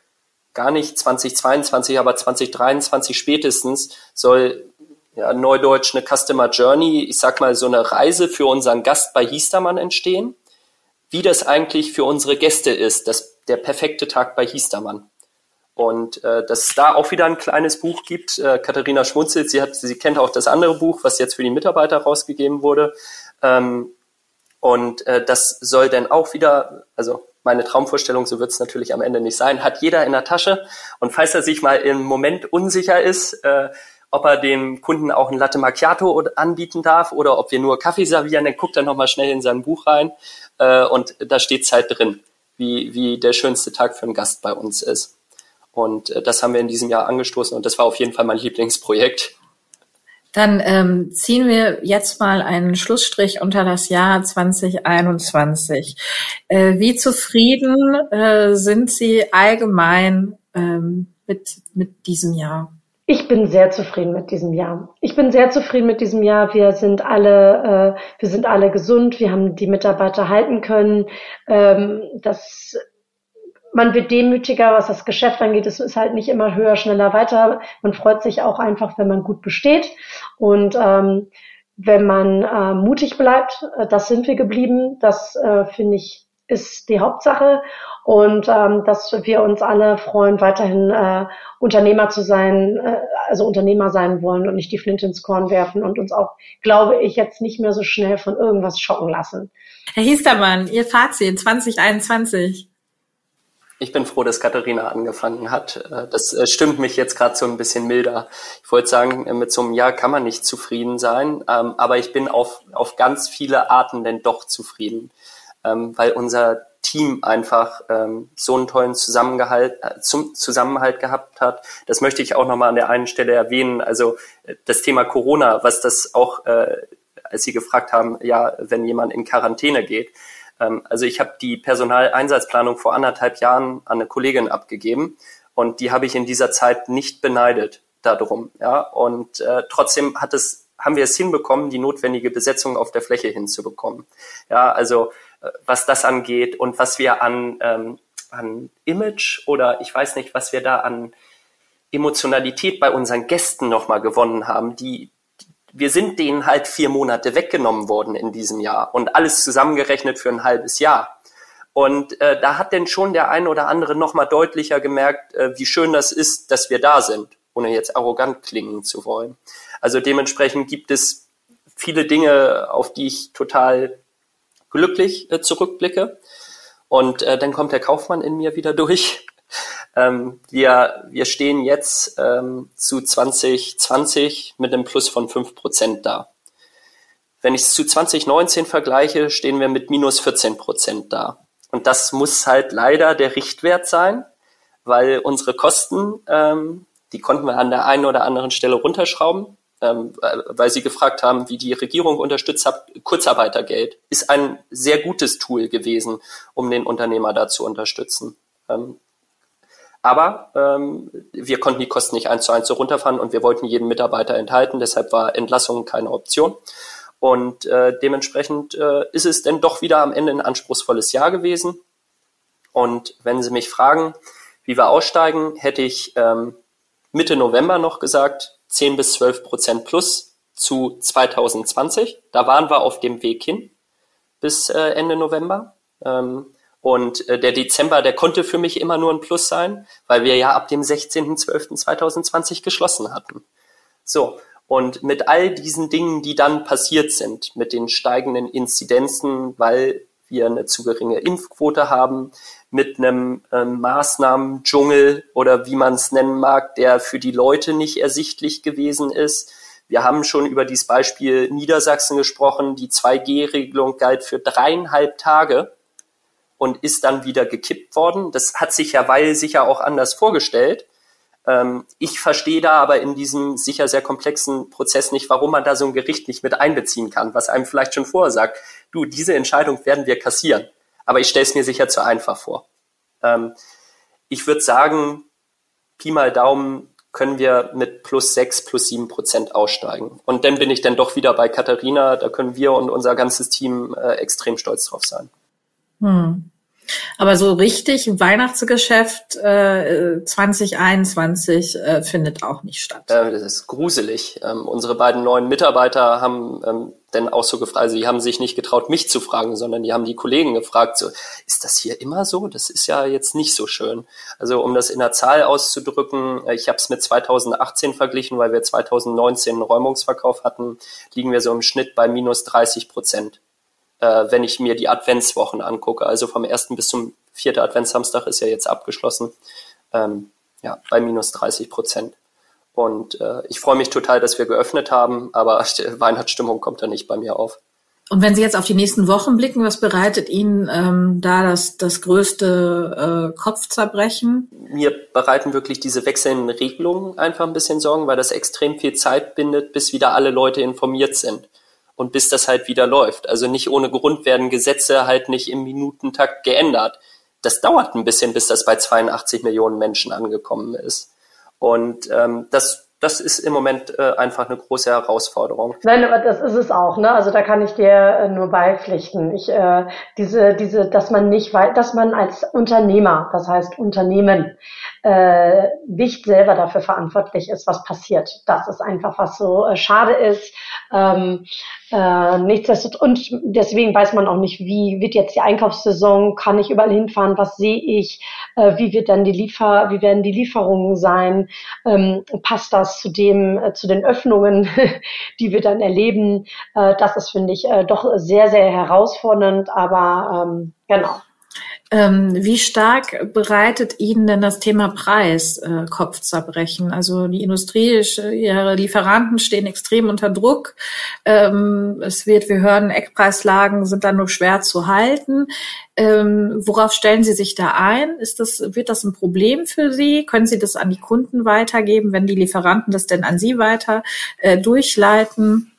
gar nicht 2022, aber 2023 spätestens, soll ja neudeutsch eine Customer Journey, ich sag mal so eine Reise für unseren Gast bei Hiestermann entstehen, wie das eigentlich für unsere Gäste ist, der perfekte Tag bei Hiestermann. Und dass es da auch wieder ein kleines Buch gibt. Katharina Schmunzelt, sie kennt auch das andere Buch, was jetzt für die Mitarbeiter rausgegeben wurde. Das soll dann auch wieder, also meine Traumvorstellung, so wird es natürlich am Ende nicht sein, hat jeder in der Tasche. Und falls er sich mal im Moment unsicher ist, ob er dem Kunden auch ein Latte Macchiato anbieten darf oder ob wir nur Kaffee servieren, dann guckt er nochmal schnell in sein Buch rein. Und da steht es halt drin, wie der schönste Tag für einen Gast bei uns ist. Und das haben wir in diesem Jahr angestoßen und das war auf jeden Fall mein Lieblingsprojekt. Dann ziehen wir jetzt mal einen Schlussstrich unter das Jahr 2021. Wie zufrieden sind Sie allgemein mit diesem Jahr? Ich bin sehr zufrieden mit diesem Jahr. Wir sind alle gesund. Wir haben die Mitarbeiter halten können. Man wird demütiger, was das Geschäft angeht. Es ist halt nicht immer höher, schneller, weiter. Man freut sich auch einfach, wenn man gut besteht und wenn man mutig bleibt. Das sind wir geblieben. Das, finde ich, ist die Hauptsache. Und dass wir uns alle freuen, weiterhin Unternehmer zu sein, also Unternehmer sein wollen und nicht die Flinte ins Korn werfen und uns auch, glaube ich, jetzt nicht mehr so schnell von irgendwas schocken lassen. Herr Hiestermann, Ihr Fazit 2021. Ich bin froh, dass Katharina angefangen hat. Das stimmt mich jetzt gerade so ein bisschen milder. Ich wollte sagen, mit so einem Jahr kann man nicht zufrieden sein, aber ich bin auf ganz viele Arten denn doch zufrieden, weil unser Team einfach so einen tollen Zusammenhalt gehabt hat. Das möchte ich auch nochmal an der einen Stelle erwähnen. Also das Thema Corona, was das auch, als Sie gefragt haben, ja, wenn jemand in Quarantäne geht. Also ich habe die Personaleinsatzplanung vor anderthalb Jahren an eine Kollegin abgegeben und die habe ich in dieser Zeit nicht beneidet darum. Ja? Und trotzdem haben wir es hinbekommen, die notwendige Besetzung auf der Fläche hinzubekommen. Ja, also was das angeht und was wir an Image oder ich weiß nicht, was wir da an Emotionalität bei unseren Gästen nochmal gewonnen haben, wir sind denen halt 4 Monate weggenommen worden in diesem Jahr und alles zusammengerechnet für ein halbes Jahr. Und da hat denn schon der ein oder andere nochmal deutlicher gemerkt, wie schön das ist, dass wir da sind, ohne jetzt arrogant klingen zu wollen. Also dementsprechend gibt es viele Dinge, auf die ich total glücklich zurückblicke. Und dann kommt der Kaufmann in mir wieder durch. Wir stehen jetzt zu 2020 mit einem Plus von 5% da. Wenn ich es zu 2019 vergleiche, stehen wir mit minus 14% da. Und das muss halt leider der Richtwert sein, weil unsere Kosten, die konnten wir an der einen oder anderen Stelle runterschrauben, weil Sie gefragt haben, wie die Regierung unterstützt hat. Kurzarbeitergeld ist ein sehr gutes Tool gewesen, um den Unternehmer da zu unterstützen. Aber wir konnten die Kosten nicht 1:1 so runterfahren und wir wollten jeden Mitarbeiter enthalten. Deshalb war Entlassung keine Option. Und dementsprechend ist es dann doch wieder am Ende ein anspruchsvolles Jahr gewesen. Und wenn Sie mich fragen, wie wir aussteigen, hätte ich Mitte November noch gesagt, 10-12% plus zu 2020. Da waren wir auf dem Weg hin bis Ende November. Und der Dezember, der konnte für mich immer nur ein Plus sein, weil wir ja ab dem 16.12.2020 geschlossen hatten. So, und mit all diesen Dingen, die dann passiert sind, mit den steigenden Inzidenzen, weil wir eine zu geringe Impfquote haben, mit einem Maßnahmen-Dschungel oder wie man es nennen mag, der für die Leute nicht ersichtlich gewesen ist. Wir haben schon über dieses Beispiel Niedersachsen gesprochen. Die 2G-Regelung galt für 3,5 Tage. Und ist dann wieder gekippt worden. Das hat sich ja weil sicher auch anders vorgestellt. Ich verstehe da aber in diesem sicher sehr komplexen Prozess nicht, warum man da so ein Gericht nicht mit einbeziehen kann, was einem vielleicht schon vorher sagt, du, diese Entscheidung werden wir kassieren. Aber ich stelle es mir sicher zu einfach vor. Ich würde sagen, Pi mal Daumen können wir mit +6, +7% aussteigen. Und dann bin ich dann doch wieder bei Katharina. Da können wir und unser ganzes Team extrem stolz drauf sein. Aber so richtig Weihnachtsgeschäft 2021 findet auch nicht statt. Das ist gruselig. Unsere beiden neuen Mitarbeiter haben dann auch so gefragt, also die haben sich nicht getraut, mich zu fragen, sondern die haben die Kollegen gefragt, so, ist das hier immer so? Das ist ja jetzt nicht so schön. Also um das in der Zahl auszudrücken, ich habe es mit 2018 verglichen, weil wir 2019 einen Räumungsverkauf hatten, liegen wir so im Schnitt bei -30%. Wenn ich mir die Adventswochen angucke, also vom 1. bis zum 4. Adventssamstag ist ja jetzt abgeschlossen, ja, bei -30%. Und ich freue mich total, dass wir geöffnet haben, aber Weihnachtsstimmung kommt da nicht bei mir auf. Und wenn Sie jetzt auf die nächsten Wochen blicken, was bereitet Ihnen da das größte Kopfzerbrechen? Mir bereiten wirklich diese wechselnden Regelungen einfach ein bisschen Sorgen, weil das extrem viel Zeit bindet, bis wieder alle Leute informiert sind. Und bis das halt wieder läuft. Also nicht ohne Grund werden Gesetze halt nicht im Minutentakt geändert. Das dauert ein bisschen, bis das bei 82 Millionen Menschen angekommen ist. Und das ist im Moment einfach eine große Herausforderung. Nein, aber das ist es auch, ne? Also da kann ich dir nur beipflichten. Dass man nicht, dass man als Unternehmer, das heißt Unternehmen, nicht selber dafür verantwortlich ist, was passiert. Das ist einfach, was so schade ist. Und deswegen weiß man auch nicht, wie wird jetzt die Einkaufssaison, kann ich überall hinfahren, was sehe ich, wie werden die Lieferungen sein, passt das zu den Öffnungen, die wir dann erleben. Das ist, finde ich, doch sehr, sehr herausfordernd, aber genau. Wie stark bereitet Ihnen denn das Thema Preis Kopfzerbrechen? Also die Industrie, ihre Lieferanten stehen extrem unter Druck. Wir hören, Eckpreislagen sind dann nur schwer zu halten. Worauf stellen Sie sich da ein? Wird das ein Problem für Sie? Können Sie das an die Kunden weitergeben, wenn die Lieferanten das denn an Sie weiter durchleiten?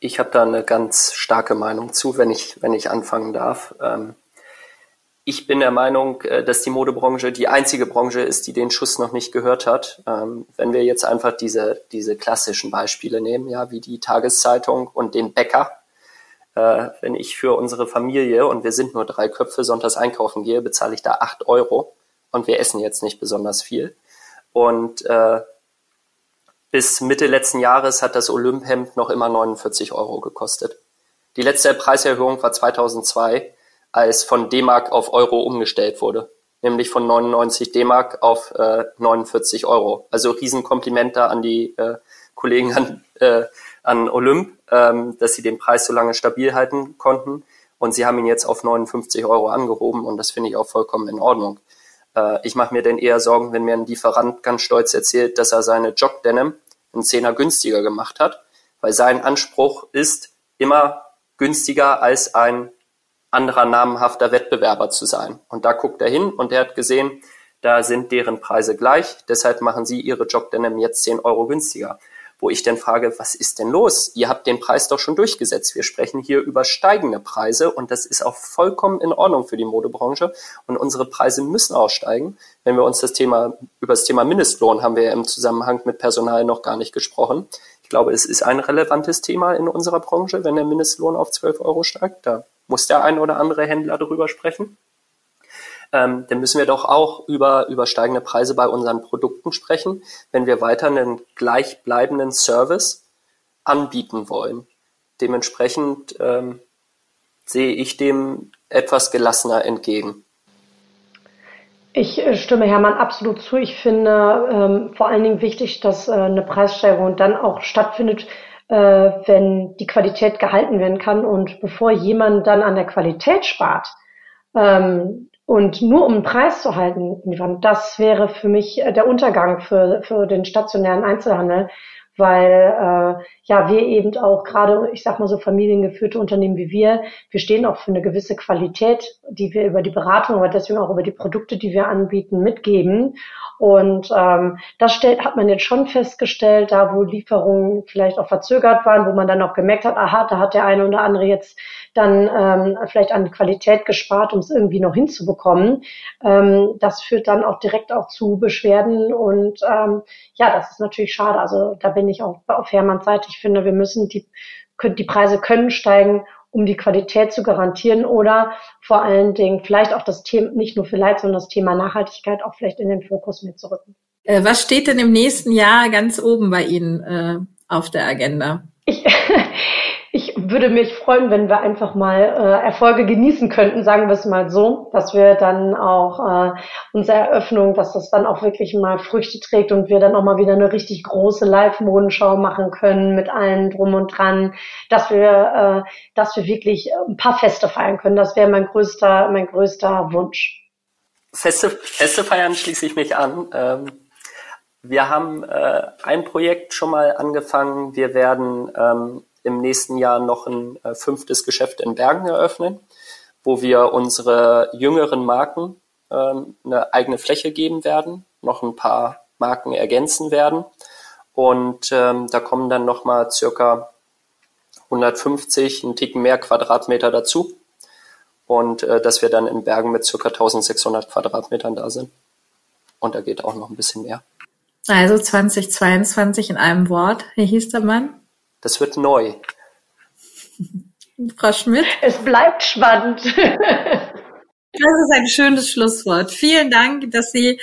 Ich habe da eine ganz starke Meinung zu, wenn ich anfangen darf. Ich bin der Meinung, dass die Modebranche die einzige Branche ist, die den Schuss noch nicht gehört hat. Wenn wir jetzt einfach diese klassischen Beispiele nehmen, ja, wie die Tageszeitung und den Bäcker. Wenn ich für unsere Familie, und wir sind nur 3 Köpfe, sonntags einkaufen gehe, bezahle ich da 8 Euro. Und wir essen jetzt nicht besonders viel. Und bis Mitte letzten Jahres hat das Olymp-Hemd noch immer 49 Euro gekostet. Die letzte Preiserhöhung war 2002. als von D-Mark auf Euro umgestellt wurde. Nämlich von 99 D-Mark auf 49 Euro. Also Riesenkompliment da an die Kollegen an Olymp, dass sie den Preis so lange stabil halten konnten. Und sie haben ihn jetzt auf 59 Euro angehoben. Und das finde ich auch vollkommen in Ordnung. Ich mache mir denn eher Sorgen, wenn mir ein Lieferant ganz stolz erzählt, dass er seine Jog-Denim einen 10er günstiger gemacht hat. Weil sein Anspruch ist, immer günstiger als ein anderer namenhafter Wettbewerber zu sein. Und da guckt er hin und er hat gesehen, da sind deren Preise gleich, deshalb machen sie ihre Jogdenim jetzt 10 Euro günstiger. Wo ich dann frage, was ist denn los? Ihr habt den Preis doch schon durchgesetzt. Wir sprechen hier über steigende Preise und das ist auch vollkommen in Ordnung für die Modebranche. Und unsere Preise müssen auch steigen. Wenn wir uns über das Thema Mindestlohn haben wir ja im Zusammenhang mit Personal noch gar nicht gesprochen. Ich glaube, es ist ein relevantes Thema in unserer Branche, wenn der Mindestlohn auf 12 Euro steigt. Da muss der ein oder andere Händler darüber sprechen. Dann müssen wir doch auch über steigende Preise bei unseren Produkten sprechen, wenn wir weiter einen gleichbleibenden Service anbieten wollen. Dementsprechend sehe ich dem etwas gelassener entgegen. Ich stimme Hermann absolut zu. Ich finde vor allen Dingen wichtig, dass eine Preissteigerung dann auch stattfindet, wenn die Qualität gehalten werden kann. Und bevor jemand dann an der Qualität spart und nur um den Preis zu halten, das wäre für mich der Untergang für den stationären Einzelhandel, weil ja wir eben auch gerade, ich sag mal so familiengeführte Unternehmen wie wir stehen auch für eine gewisse Qualität, die wir über die Beratung, aber deswegen auch über die Produkte, die wir anbieten, mitgeben. Und hat man jetzt schon festgestellt, da wo Lieferungen vielleicht auch verzögert waren, wo man dann auch gemerkt hat, aha, da hat der eine oder andere jetzt dann vielleicht an Qualität gespart, um es irgendwie noch hinzubekommen. Das führt dann auch direkt auch zu Beschwerden und ja, das ist natürlich schade. Also da bin ich auch auf Hermanns Seite. Ich finde, wir müssen die Preise können steigen, um die Qualität zu garantieren oder vor allen Dingen vielleicht auch das Thema, nicht nur vielleicht, sondern das Thema Nachhaltigkeit auch vielleicht in den Fokus mit zu rücken. Was steht denn im nächsten Jahr ganz oben bei Ihnen auf der Agenda? Ich würde mich freuen, wenn wir einfach mal Erfolge genießen könnten, sagen wir es mal so, dass wir dann auch unsere Eröffnung, dass das dann auch wirklich mal Früchte trägt und wir dann auch mal wieder eine richtig große Live-Modenschau machen können mit allen drum und dran, dass wir wirklich ein paar Feste feiern können. Das wäre mein größter Wunsch. Feste feiern schließe ich mich an. Wir haben ein Projekt schon mal angefangen. Wir werden im nächsten Jahr noch ein 5. Geschäft in Bergen eröffnen, wo wir unsere jüngeren Marken eine eigene Fläche geben werden, noch ein paar Marken ergänzen werden und da kommen dann nochmal circa 150, einen Ticken mehr Quadratmeter dazu und dass wir dann in Bergen mit circa 1600 Quadratmetern da sind und da geht auch noch ein bisschen mehr. Also 2022 in einem Wort, Herr Hiestermann. Das wird neu. Frau Schmidt? Es bleibt spannend. Das ist ein schönes Schlusswort. Vielen Dank, dass Sie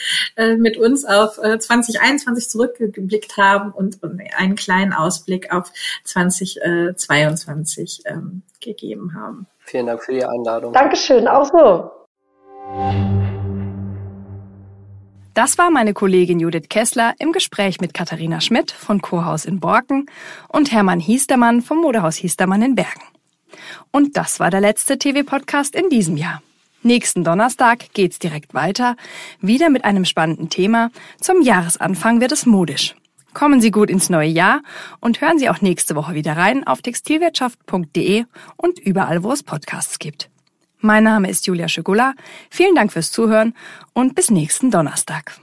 mit uns auf 2021 zurückgeblickt haben und einen kleinen Ausblick auf 2022 gegeben haben. Vielen Dank für die Einladung. Dankeschön, auch so. Das war meine Kollegin Judith Kessler im Gespräch mit Katharina Schmidt von Cohausz in Borken und Hermann Hiestermann vom Modehaus Hiestermann in Bergen. Und das war der letzte TW-Podcast in diesem Jahr. Nächsten Donnerstag geht's direkt weiter, wieder mit einem spannenden Thema. Zum Jahresanfang wird es modisch. Kommen Sie gut ins neue Jahr und hören Sie auch nächste Woche wieder rein auf textilwirtschaft.de und überall, wo es Podcasts gibt. Mein Name ist Julia Schigula. Vielen Dank fürs Zuhören und bis nächsten Donnerstag.